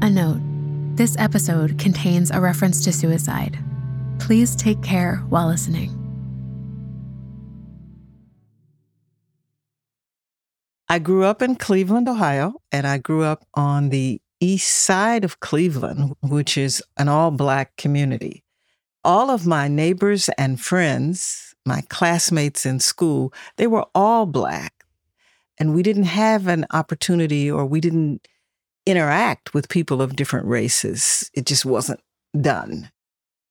A note, this episode contains a reference to suicide. Please take care while listening. I grew up in Cleveland, Ohio, and I grew up on the east side of Cleveland, which is an all-Black community. All of my neighbors and friends, my classmates in school, they were all Black. And we didn't have an opportunity, or we didn't interact with people of different races. It just wasn't done.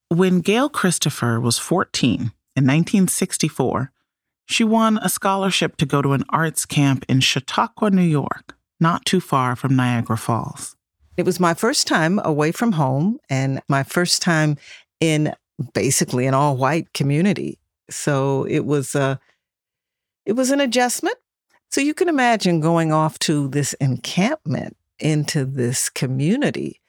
When Gail Christopher was 14 in 1964, she won a scholarship to go to an arts camp in Chautauqua, New York, not too far from Niagara Falls. It was my first time away from home and my first time in basically an all-white community. So it was an adjustment. So you can imagine going off to this encampment into this community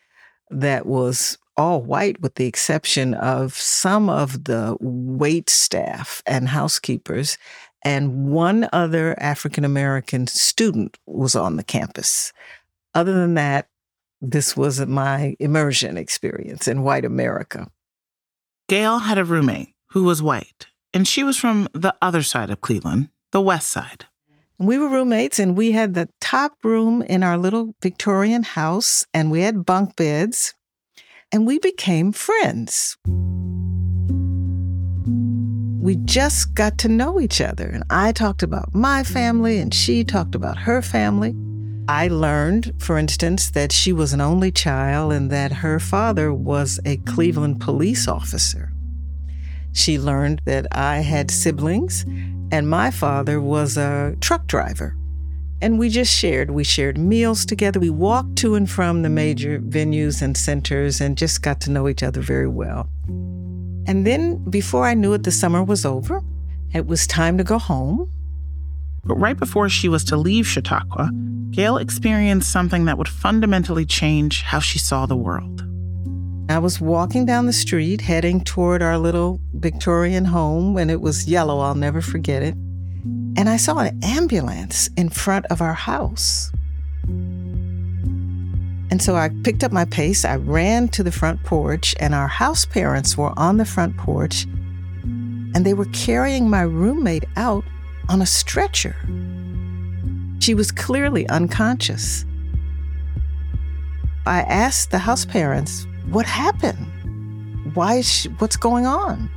that was all white with the exception of some of the wait staff and housekeepers, and one other African-American student was on the campus. Other than that, this was my immersion experience in white America. Gail had a roommate who was white, and she was from the other side of Cleveland, the west side. We were roommates, and we had the top room in our little Victorian house, and we had bunk beds, and we became friends. We just got to know each other, and I talked about my family, and she talked about her family. I learned, for instance, that she was an only child and that her father was a Cleveland police officer. She learned that I had siblings, and my father was a truck driver. And we just shared. We shared meals together. We walked to and from the major venues and centers and just got to know each other very well. And then, before I knew it, the summer was over. It was time to go home. But right before she was to leave Chautauqua, Gail experienced something that would fundamentally change how she saw the world. I was walking down the street, heading toward our little Victorian home, and it was yellow. I'll never forget it. And I saw an ambulance in front of our house. And so I picked up my pace, I ran to the front porch, and our house parents were on the front porch, and they were carrying my roommate out on a stretcher. She was clearly unconscious. I asked the house parents, what happened? What's going on?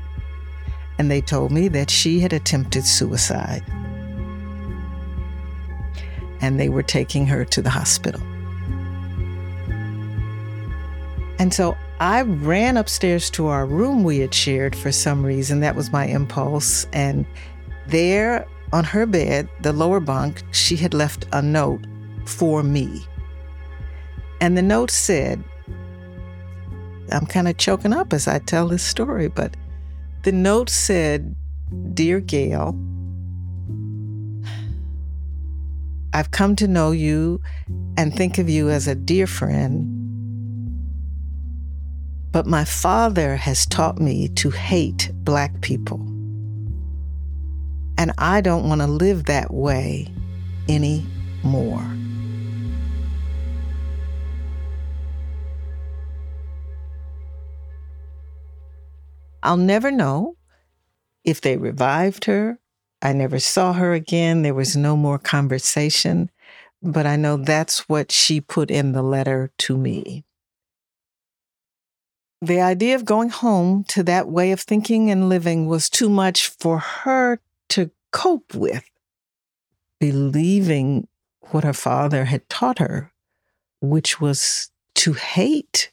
And they told me that she had attempted suicide. And they were taking her to the hospital. And so I ran upstairs to our room we had shared for some reason. That was my impulse. And there on her bed, the lower bunk, she had left a note for me. And the note said, I'm kind of choking up as I tell this story, but the note said, "Dear Gail, I've come to know you and think of you as a dear friend. But my father has taught me to hate Black people. And I don't want to live that way anymore." I'll never know if they revived her. I never saw her again. There was no more conversation. But I know that's what she put in the letter to me. The idea of going home to that way of thinking and living was too much for her to cope with. Believing what her father had taught her, which was to hate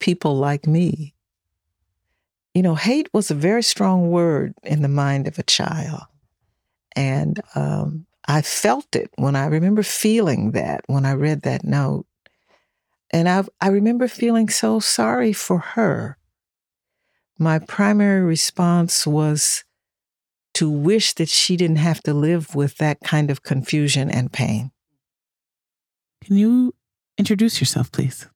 people like me. You know, hate was a very strong word in the mind of a child. And I felt it when I read that note. And I remember feeling so sorry for her. My primary response was to wish that she didn't have to live with that kind of confusion and pain. Can you introduce yourself, please?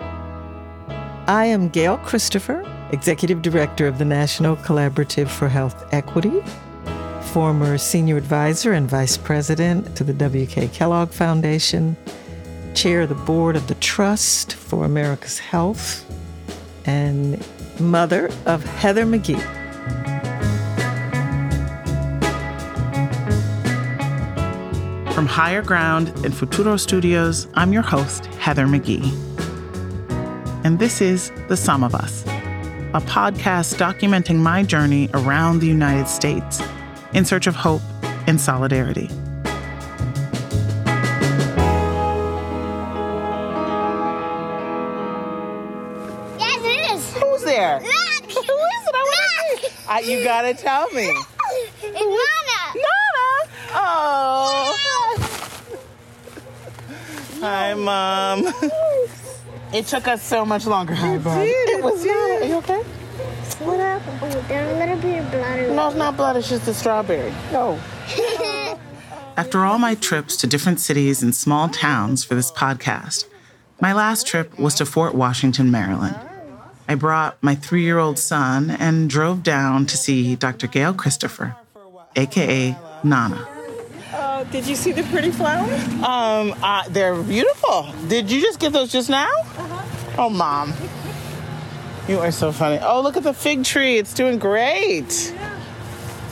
I am Gail Christopher, Executive Director of the National Collaborative for Health Equity, former Senior Advisor and Vice President to the W.K. Kellogg Foundation, chair of the board of the Trust for America's Health, and mother of Heather McGhee. From Higher Ground and Futuro Studios, I'm your host, Heather McGhee. And this is The Sum of Us, a podcast documenting my journey around the United States in search of hope and solidarity. Yes, it is. Who's there? Look. Who is it? I want to see. You got to tell me. It's Nana. Nana? Oh. Yeah. Hi, Mom. It took us so much longer. Hi, Bob. It did. Are you okay? What happened? Oh, there's a little bit of blood. No, it's not blood. It's just a strawberry. No. After all my trips to different cities and small towns for this podcast, my last trip was to Fort Washington, Maryland. I brought my 3-year-old son and drove down to see Dr. Gail Christopher, a.k.a. Nana. Did you see the pretty flowers? They're beautiful. Did you just get those just now? Uh-huh. Oh, Mom. You are so funny. Oh, look at the fig tree. It's doing great. Yeah.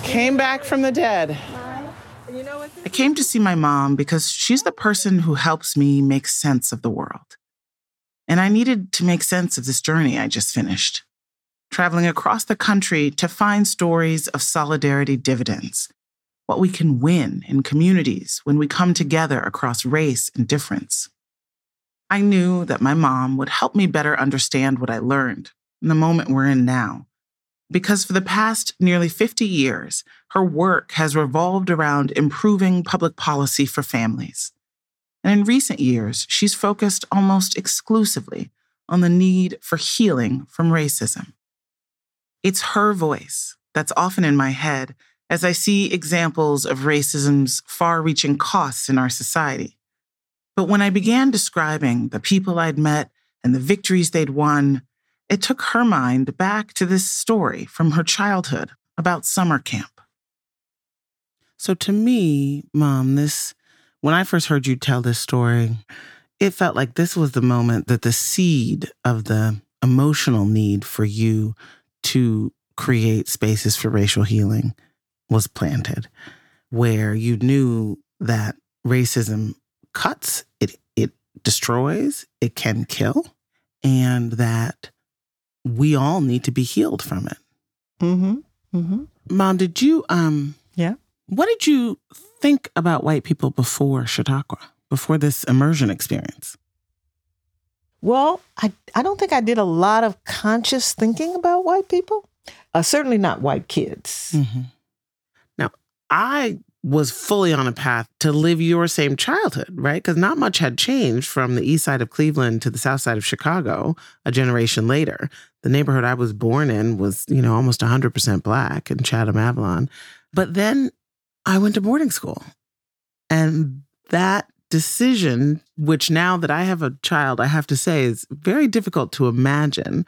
Came back from the dead. You know what? I came to see my mom because she's the person who helps me make sense of the world. And I needed to make sense of this journey I just finished, traveling across the country to find stories of solidarity dividends. What we can win in communities when we come together across race and difference. I knew that my mom would help me better understand what I learned in the moment we're in now, because for the past nearly 50 years, her work has revolved around improving public policy for families. And in recent years, she's focused almost exclusively on the need for healing from racism. It's her voice that's often in my head as I see examples of racism's far-reaching costs in our society. But when I began describing the people I'd met and the victories they'd won, it took her mind back to this story from her childhood about summer camp. So to me, Mom, when I first heard you tell this story, it felt like this was the moment that the seed of the emotional need for you to create spaces for racial healing was planted, where you knew that racism cuts, it destroys, it can kill, and that we all need to be healed from it. Mm-hmm. Mm-hmm. Mom, did you, yeah. What did you think about white people before Chautauqua, before this immersion experience? Well, I don't think I did a lot of conscious thinking about white people. Certainly not white kids. Mm-hmm. I was fully on a path to live your same childhood, right? Because not much had changed from the east side of Cleveland to the south side of Chicago a generation later. The neighborhood I was born in was, almost 100% Black in Chatham-Avalon. But then I went to boarding school. And that decision, which now that I have a child, I have to say is very difficult to imagine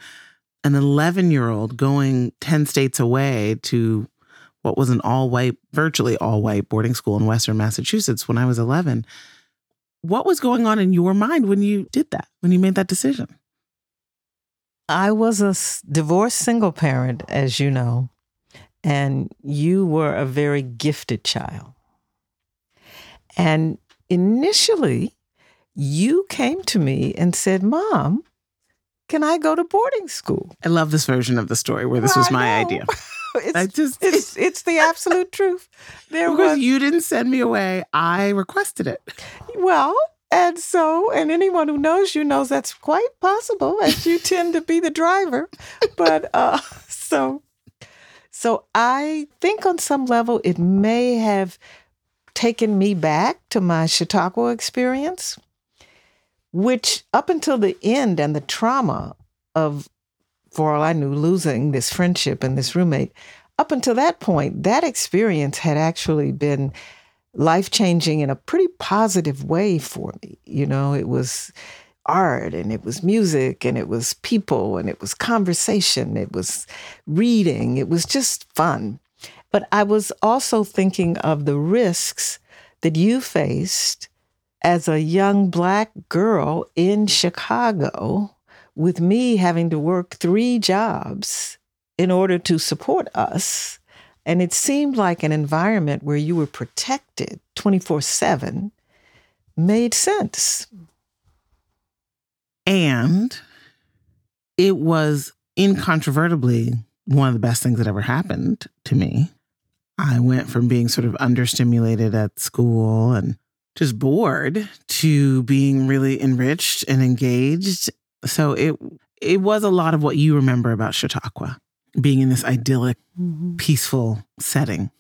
an 11-year-old going 10 states away to what was an all-white, virtually all-white boarding school in Western Massachusetts when I was 11. What was going on in your mind when you did that, when you made that decision? I was a divorced single parent, as you know, and you were a very gifted child. And initially, you came to me and said, Mom, can I go to boarding school? I love this version of the story where this was my idea. It's the absolute truth. Because you didn't send me away. I requested it. Well, and anyone who knows you knows that's quite possible, as you tend to be the driver. But so I think on some level it may have taken me back to my Chautauqua experience, which up until the end and the trauma of, for all I knew, losing this friendship and this roommate, up until that point, that experience had actually been life-changing in a pretty positive way for me. It was art, and it was music, and it was people, and it was conversation, it was reading, it was just fun. But I was also thinking of the risks that you faced as a young Black girl in Chicago, with me having to work 3 jobs in order to support us. And it seemed like an environment where you were protected 24/7 made sense. And it was incontrovertibly one of the best things that ever happened to me. I went from being sort of understimulated at school and just bored to being really enriched and engaged. So it was a lot of what you remember about Chautauqua, being in this idyllic, peaceful setting.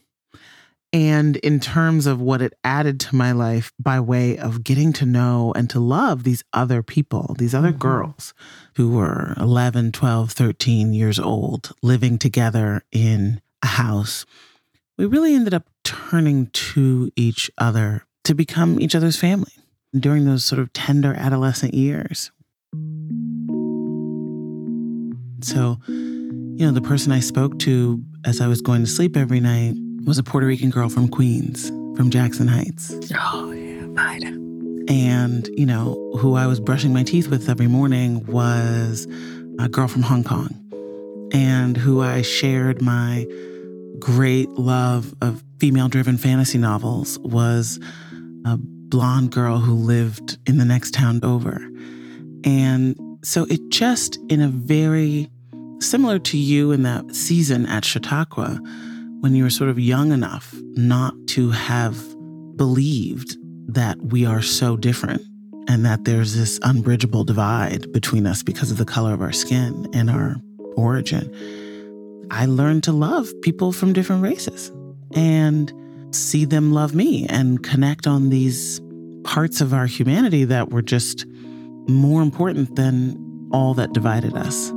And in terms of what it added to my life by way of getting to know and to love these other people, these other girls who were 11, 12, 13 years old, living together in a house, we really ended up turning to each other to become each other's family during those sort of tender adolescent years. So, you know, the person I spoke to as I was going to sleep every night was a Puerto Rican girl from Queens, from Jackson Heights. Oh, yeah, Vida. And, you know, who I was brushing my teeth with every morning was a girl from Hong Kong, and who I shared my great love of female-driven fantasy novels was a blonde girl who lived in the next town over. And so it just, in a very similar to you in that season at Chautauqua, when you were sort of young enough not to have believed that we are so different and that there's this unbridgeable divide between us because of the color of our skin and our origin, I learned to love people from different races and see them love me and connect on these parts of our humanity that were just more important than all that divided us.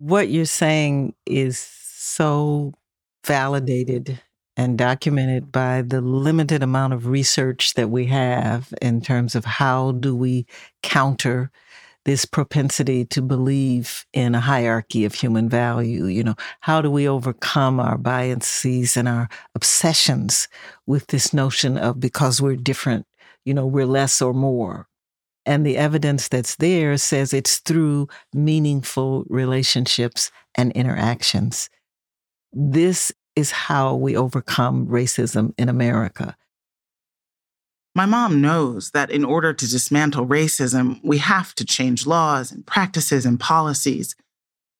What you're saying is so validated and documented by the limited amount of research that we have in terms of how do we counter this propensity to believe in a hierarchy of human value. You know, how do we overcome our biases and our obsessions with this notion of because we're different, you know, we're less or more? And the evidence that's there says it's through meaningful relationships and interactions. This is how we overcome racism in America. My mom knows that in order to dismantle racism, we have to change laws and practices and policies.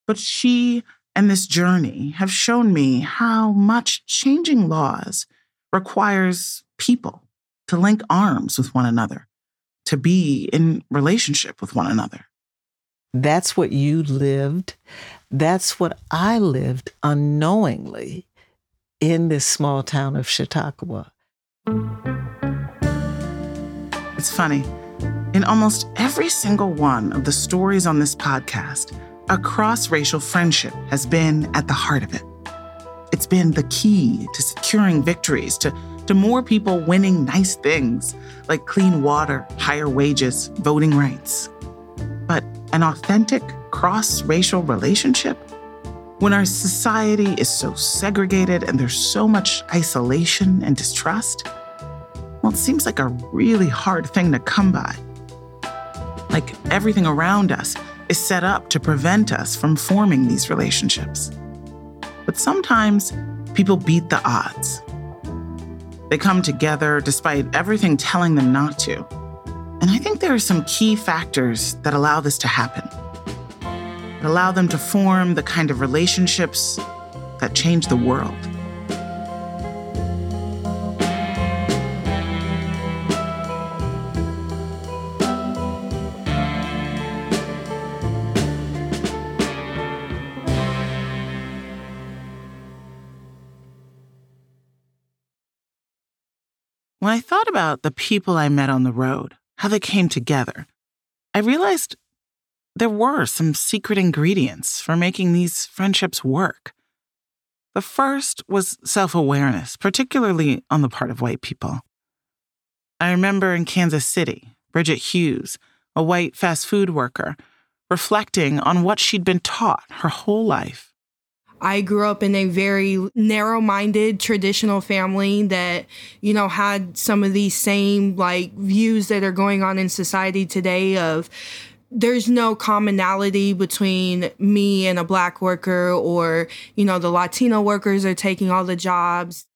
But she and this journey have shown me how much changing laws requires people to link arms with one another, to be in relationship with one another. That's what you lived. That's what I lived unknowingly in this small town of Chautauqua. It's funny. In almost every single one of the stories on this podcast, a cross-racial friendship has been at the heart of it. It's been the key to securing victories, to more people winning nice things like clean water, higher wages, voting rights. But an authentic cross-racial relationship? When our society is so segregated and there's so much isolation and distrust, well, it seems like a really hard thing to come by. Like everything around us is set up to prevent us from forming these relationships. But sometimes people beat the odds. They come together despite everything telling them not to. And I think there are some key factors that allow this to happen. Allow them to form the kind of relationships that change the world. When I thought about the people I met on the road, how they came together, I realized there were some secret ingredients for making these friendships work. The first was self-awareness, particularly on the part of white people. I remember in Kansas City, Bridget Hughes, a white fast food worker, reflecting on what she'd been taught her whole life. I grew up in a very narrow-minded, traditional family that, you know, had some of these same, like, views that are going on in society today of there's no commonality between me and a Black worker or, you know, the Latino workers are taking all the jobs.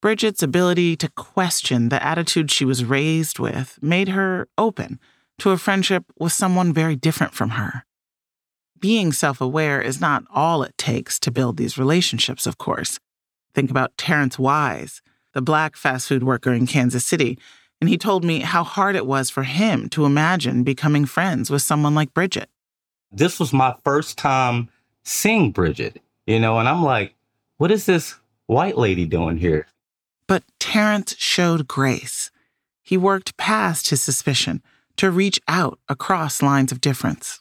Bridget's ability to question the attitude she was raised with made her open to a friendship with someone very different from her. Being self-aware is not all it takes to build these relationships, of course. Think about Terrence Wise, the Black fast food worker in Kansas City, and he told me how hard it was for him to imagine becoming friends with someone like Bridget. This was my first time seeing Bridget, you know, and I'm like, what is this white lady doing here? But Terrence showed grace. He worked past his suspicion to reach out across lines of difference.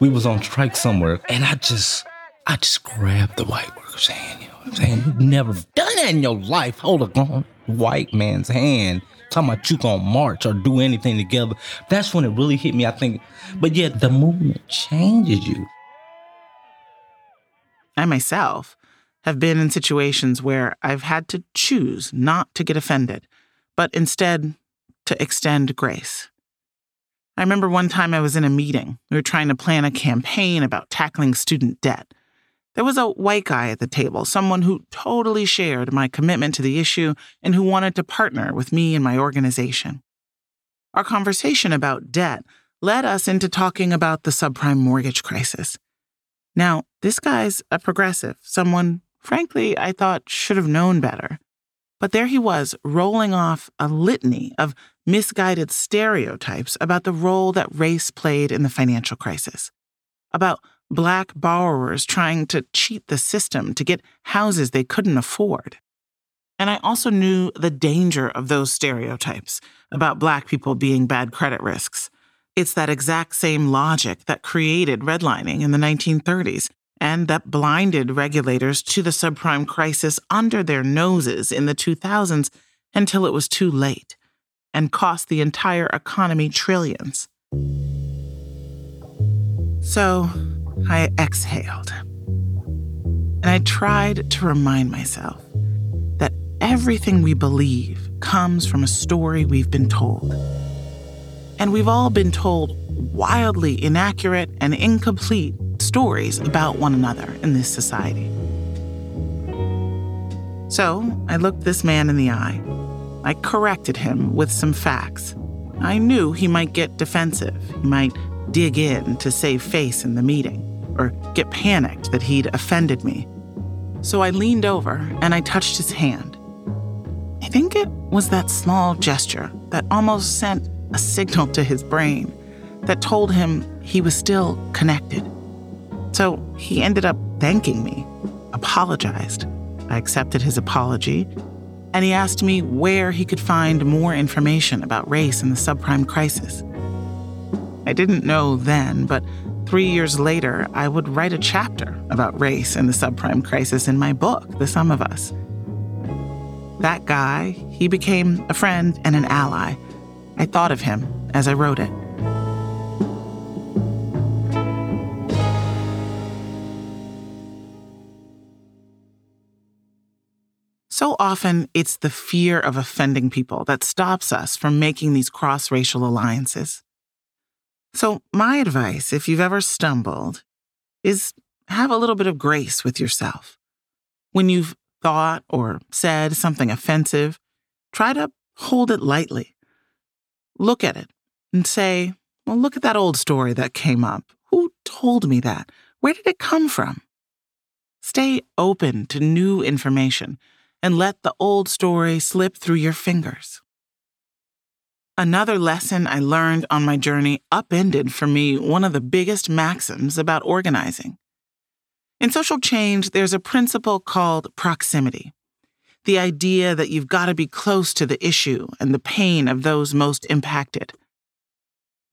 We was on strike somewhere, and I just grabbed the white worker's hand, you know what I'm saying? You've never done that in your life. Hold a grown white man's hand. Talking about you gonna march or do anything together. That's when it really hit me, I think. But yet, the movement changes you. I myself have been in situations where I've had to choose not to get offended, but instead to extend grace. I remember one time I was in a meeting. We were trying to plan a campaign about tackling student debt. There was a white guy at the table, someone who totally shared my commitment to the issue and who wanted to partner with me and my organization. Our conversation about debt led us into talking about the subprime mortgage crisis. Now, this guy's a progressive, someone, frankly, I thought should have known better. But there he was, rolling off a litany of misguided stereotypes about the role that race played in the financial crisis, about Black borrowers trying to cheat the system to get houses they couldn't afford. And I also knew the danger of those stereotypes about Black people being bad credit risks. It's that exact same logic that created redlining in the 1930s and that blinded regulators to the subprime crisis under their noses in the 2000s until it was too late and cost the entire economy trillions. So I exhaled. And I tried to remind myself that everything we believe comes from a story we've been told. And we've all been told wildly inaccurate and incomplete stories about one another in this society. So I looked this man in the eye. I corrected him with some facts. I knew he might get defensive. He might dig in to save face in the meeting or get panicked that he'd offended me. So I leaned over and I touched his hand. I think it was that small gesture that almost sent a signal to his brain that told him he was still connected. So he ended up thanking me, apologized. I accepted his apology, and he asked me where he could find more information about race and the subprime crisis. I didn't know then, but 3 years later, I would write a chapter about race and the subprime crisis in my book, The Sum of Us. That guy, he became a friend and an ally. I thought of him as I wrote it. So often, it's the fear of offending people that stops us from making these cross-racial alliances. So my advice, if you've ever stumbled, is have a little bit of grace with yourself. When you've thought or said something offensive, try to hold it lightly. Look at it and say, well, look at that old story that came up. Who told me that? Where did it come from? Stay open to new information and let the old story slip through your fingers. Another lesson I learned on my journey upended for me one of the biggest maxims about organizing. In social change, there's a principle called proximity, the idea that you've got to be close to the issue and the pain of those most impacted.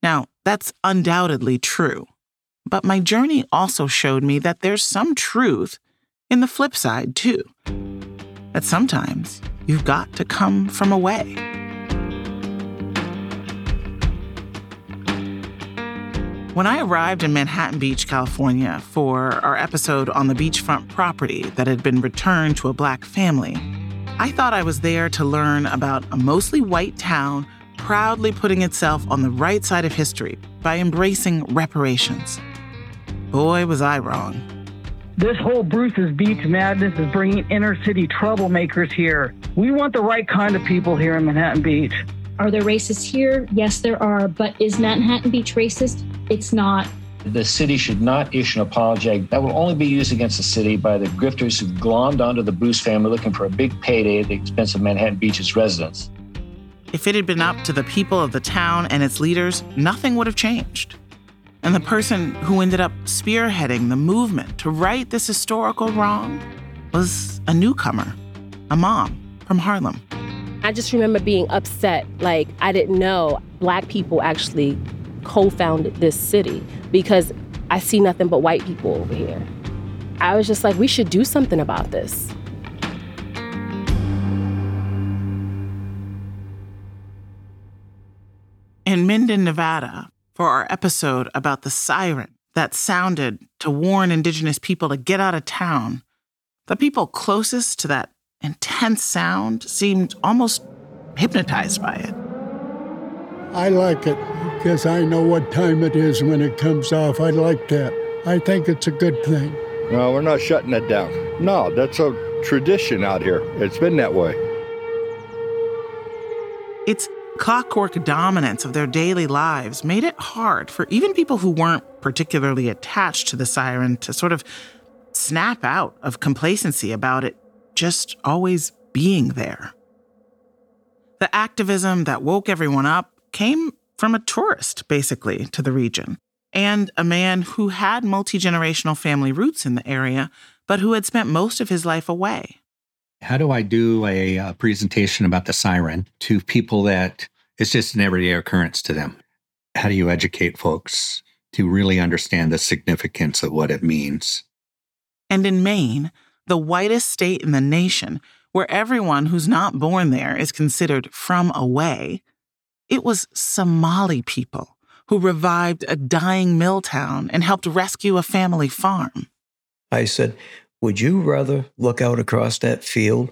Now, that's undoubtedly true, but my journey also showed me that there's some truth in the flip side, too. That sometimes you've got to come from away. When I arrived in Manhattan Beach, California, for our episode on the beachfront property that had been returned to a Black family, I thought I was there to learn about a mostly white town proudly putting itself on the right side of history by embracing reparations. Boy, was I wrong. This whole Bruce's Beach madness is bringing inner-city troublemakers here. We want the right kind of people here in Manhattan Beach. Are there racists here? Yes, there are. But is Manhattan Beach racist? It's not. The city should not issue an apology. That will only be used against the city by the grifters who glommed onto the Bruce family looking for a big payday at the expense of Manhattan Beach's residents. If it had been up to the people of the town and its leaders, nothing would have changed. And the person who ended up spearheading the movement to right this historical wrong was a newcomer, a mom from Harlem. I just remember being upset, like I didn't know Black people actually co-founded this city because I see nothing but white people over here. I was just like, we should do something about this. In Minden, Nevada, for our episode about the siren that sounded to warn Indigenous people to get out of town, the people closest to that intense sound seemed almost hypnotized by it. I like it because I know what time it is when it comes off. I like that. I think it's a good thing. No, we're not shutting it down. No, that's a tradition out here. It's been that way. It's clockwork dominance of their daily lives made it hard for even people who weren't particularly attached to the siren to sort of snap out of complacency about it just always being there. The activism that woke everyone up came from a tourist, basically, to the region, and a man who had multi-generational family roots in the area, but who had spent most of his life away. How do I do a presentation about the siren to people that it's just an everyday occurrence to them? How do you educate folks to really understand the significance of what it means? And in Maine, the whitest state in the nation, where everyone who's not born there is considered from away, it was Somali people who revived a dying mill town and helped rescue a family farm. I said, would you rather look out across that field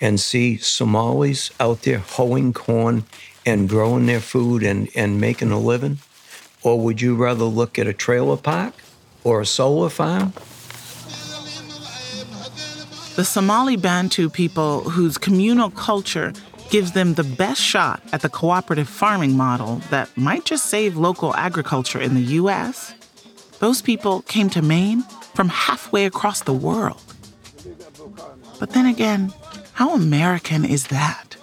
and see Somalis out there hoeing corn and growing their food and making a living? Or would you rather look at a trailer park or a solar farm? The Somali Bantu people whose communal culture gives them the best shot at the cooperative farming model that might just save local agriculture in the U.S., those people came to Maine from halfway across the world. But then again, how American is that?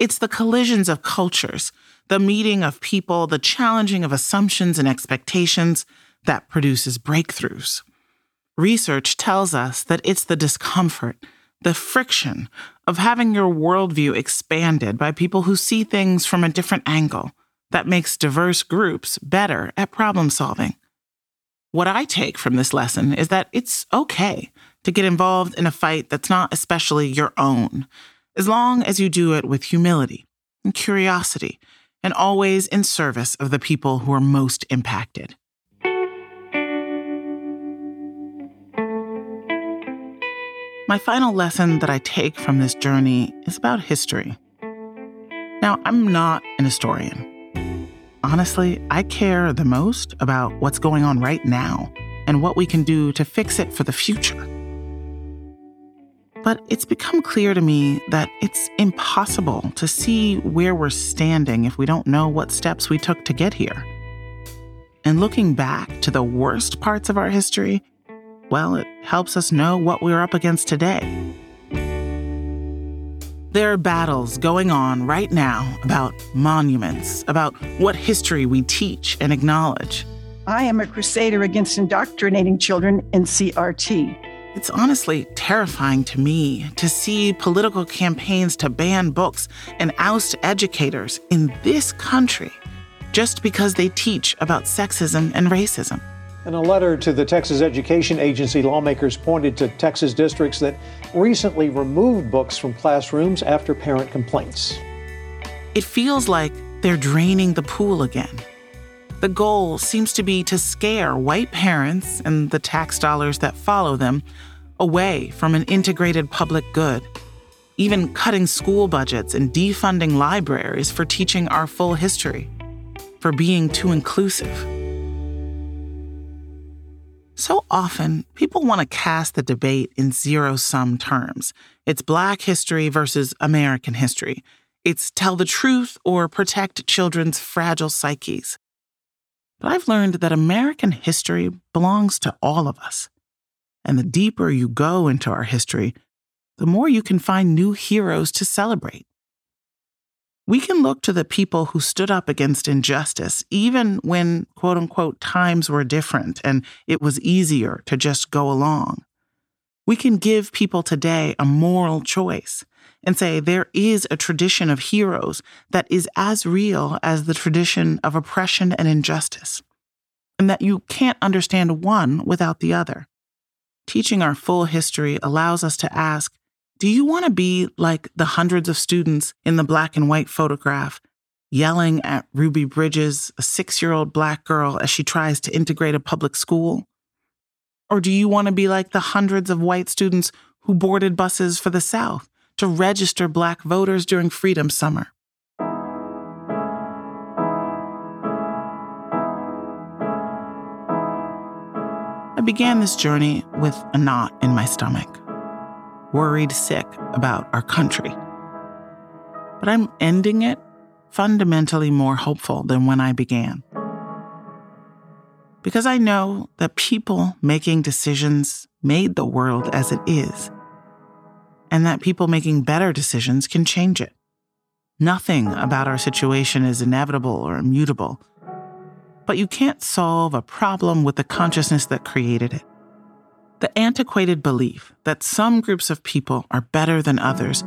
It's the collisions of cultures, the meeting of people, the challenging of assumptions and expectations that produces breakthroughs. Research tells us that it's the discomfort, the friction of having your worldview expanded by people who see things from a different angle, that makes diverse groups better at problem solving. What I take from this lesson is that it's okay to get involved in a fight that's not especially your own, as long as you do it with humility and curiosity, and always in service of the people who are most impacted. My final lesson that I take from this journey is about history. Now, I'm not an historian. Honestly, I care the most about what's going on right now and what we can do to fix it for the future. But it's become clear to me that it's impossible to see where we're standing if we don't know what steps we took to get here. And looking back to the worst parts of our history, well, it helps us know what we're up against today. There are battles going on right now about monuments, about what history we teach and acknowledge. I am a crusader against indoctrinating children in CRT. It's honestly terrifying to me to see political campaigns to ban books and oust educators in this country just because they teach about sexism and racism. In a letter to the Texas Education Agency, lawmakers pointed to Texas districts that recently removed books from classrooms after parent complaints. It feels like they're draining the pool again. The goal seems to be to scare white parents and the tax dollars that follow them away from an integrated public good, even cutting school budgets and defunding libraries for teaching our full history, for being too inclusive. So often, people want to cast the debate in zero-sum terms. It's Black history versus American history. It's tell the truth or protect children's fragile psyches. But I've learned that American history belongs to all of us. And the deeper you go into our history, the more you can find new heroes to celebrate. We can look to the people who stood up against injustice, even when, quote-unquote, times were different and it was easier to just go along. We can give people today a moral choice and say there is a tradition of heroes that is as real as the tradition of oppression and injustice, and that you can't understand one without the other. Teaching our full history allows us to ask, do you want to be like the hundreds of students in the black and white photograph yelling at Ruby Bridges, a 6-year-old Black girl, as she tries to integrate a public school? Or do you want to be like the hundreds of white students who boarded buses for the South to register Black voters during Freedom Summer? I began this journey with a knot in my stomach, worried sick about our country. But I'm ending it fundamentally more hopeful than when I began. Because I know that people making decisions made the world as it is, and that people making better decisions can change it. Nothing about our situation is inevitable or immutable, but you can't solve a problem with the consciousness that created it. The antiquated belief that some groups of people are better than others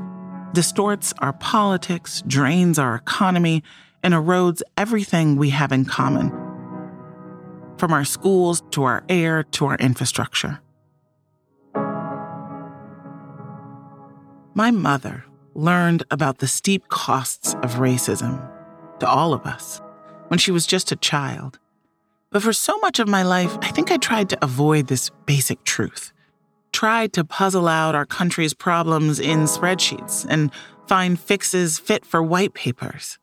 distorts our politics, drains our economy, and erodes everything we have in common, from our schools to our air to our infrastructure. My mother learned about the steep costs of racism, to all of us, when she was just a child. But for so much of my life, I think I tried to avoid this basic truth, tried to puzzle out our country's problems in spreadsheets and find fixes fit for white papers.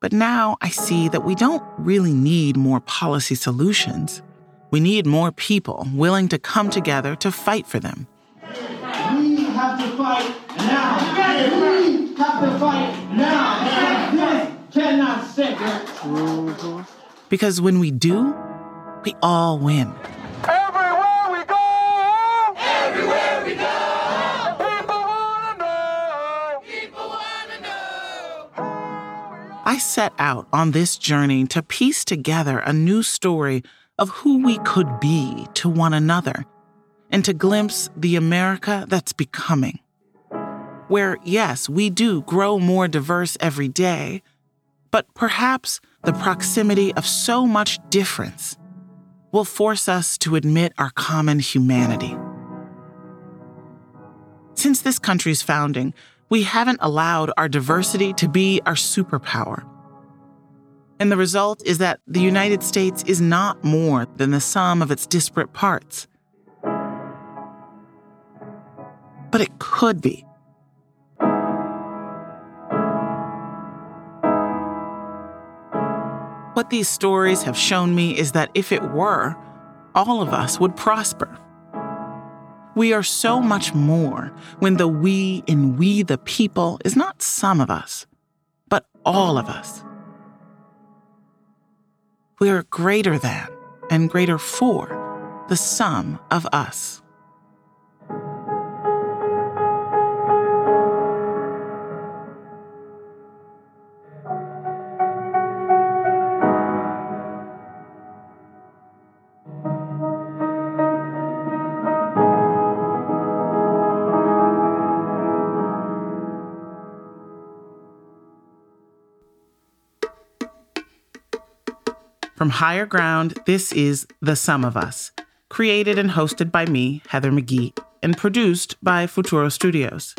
But now I see that we don't really need more policy solutions. We need more people willing to come together to fight for them. We have to fight now. We have to fight now. This cannot sit. Because when we do, we all win. Everywhere we go! Everywhere we go! People wanna know! People wanna know! I set out on this journey to piece together a new story of who we could be to one another and to glimpse the America that's becoming. Where, yes, we do grow more diverse every day, but perhaps the proximity of so much difference will force us to admit our common humanity. Since this country's founding, we haven't allowed our diversity to be our superpower. And the result is that the United States is not more than the sum of its disparate parts. But it could be. What these stories have shown me is that if it were, all of us would prosper. We are so much more when the we in we the people is not some of us, but all of us. We are greater than and greater for the sum of us. From Higher Ground, this is The Sum of Us, created and hosted by me, Heather McGhee, and produced by Futuro Studios.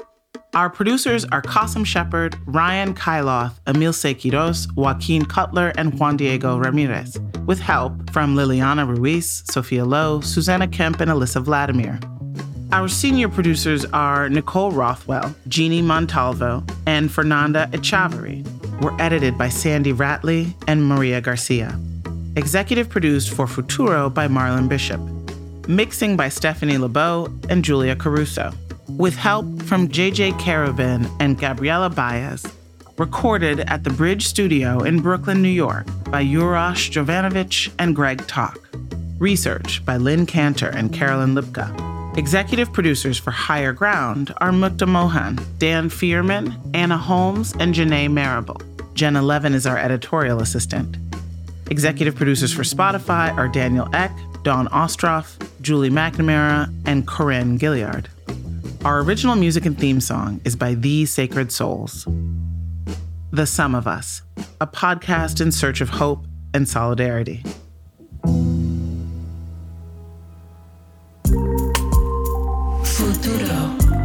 Our producers are Cassim Shepard, Ryan Kailoth, Emilce Quiroz, Joaquin Cutler, and Juan Diego Ramirez, with help from Liliana Ruiz, Sophia Lowe, Susanna Kemp, and Alyssa Vladimir. Our senior producers are Nicole Rothwell, Jeannie Montalvo, and Fernanda Echavarri. We're edited by Sandy Ratley and Maria Garcia. Executive produced for Futuro by Marlon Bishop. Mixing by Stephanie LeBeau and Julia Caruso. With help from JJ Carabin and Gabriela Baez. Recorded at the Bridge Studio in Brooklyn, New York by Urosh Jovanovic and Greg Tock. Research by Lynn Cantor and Carolyn Lipka. Executive producers for Higher Ground are Mukta Mohan, Dan Fearman, Anna Holmes, and Janae Marable. Jenna Levin is our editorial assistant. Executive producers for Spotify are Daniel Eck, Dawn Ostroff, Julie McNamara, and Corinne Gilliard. Our original music and theme song is by The Sacred Souls. The Sum of Us, a podcast in search of hope and solidarity. Futuro.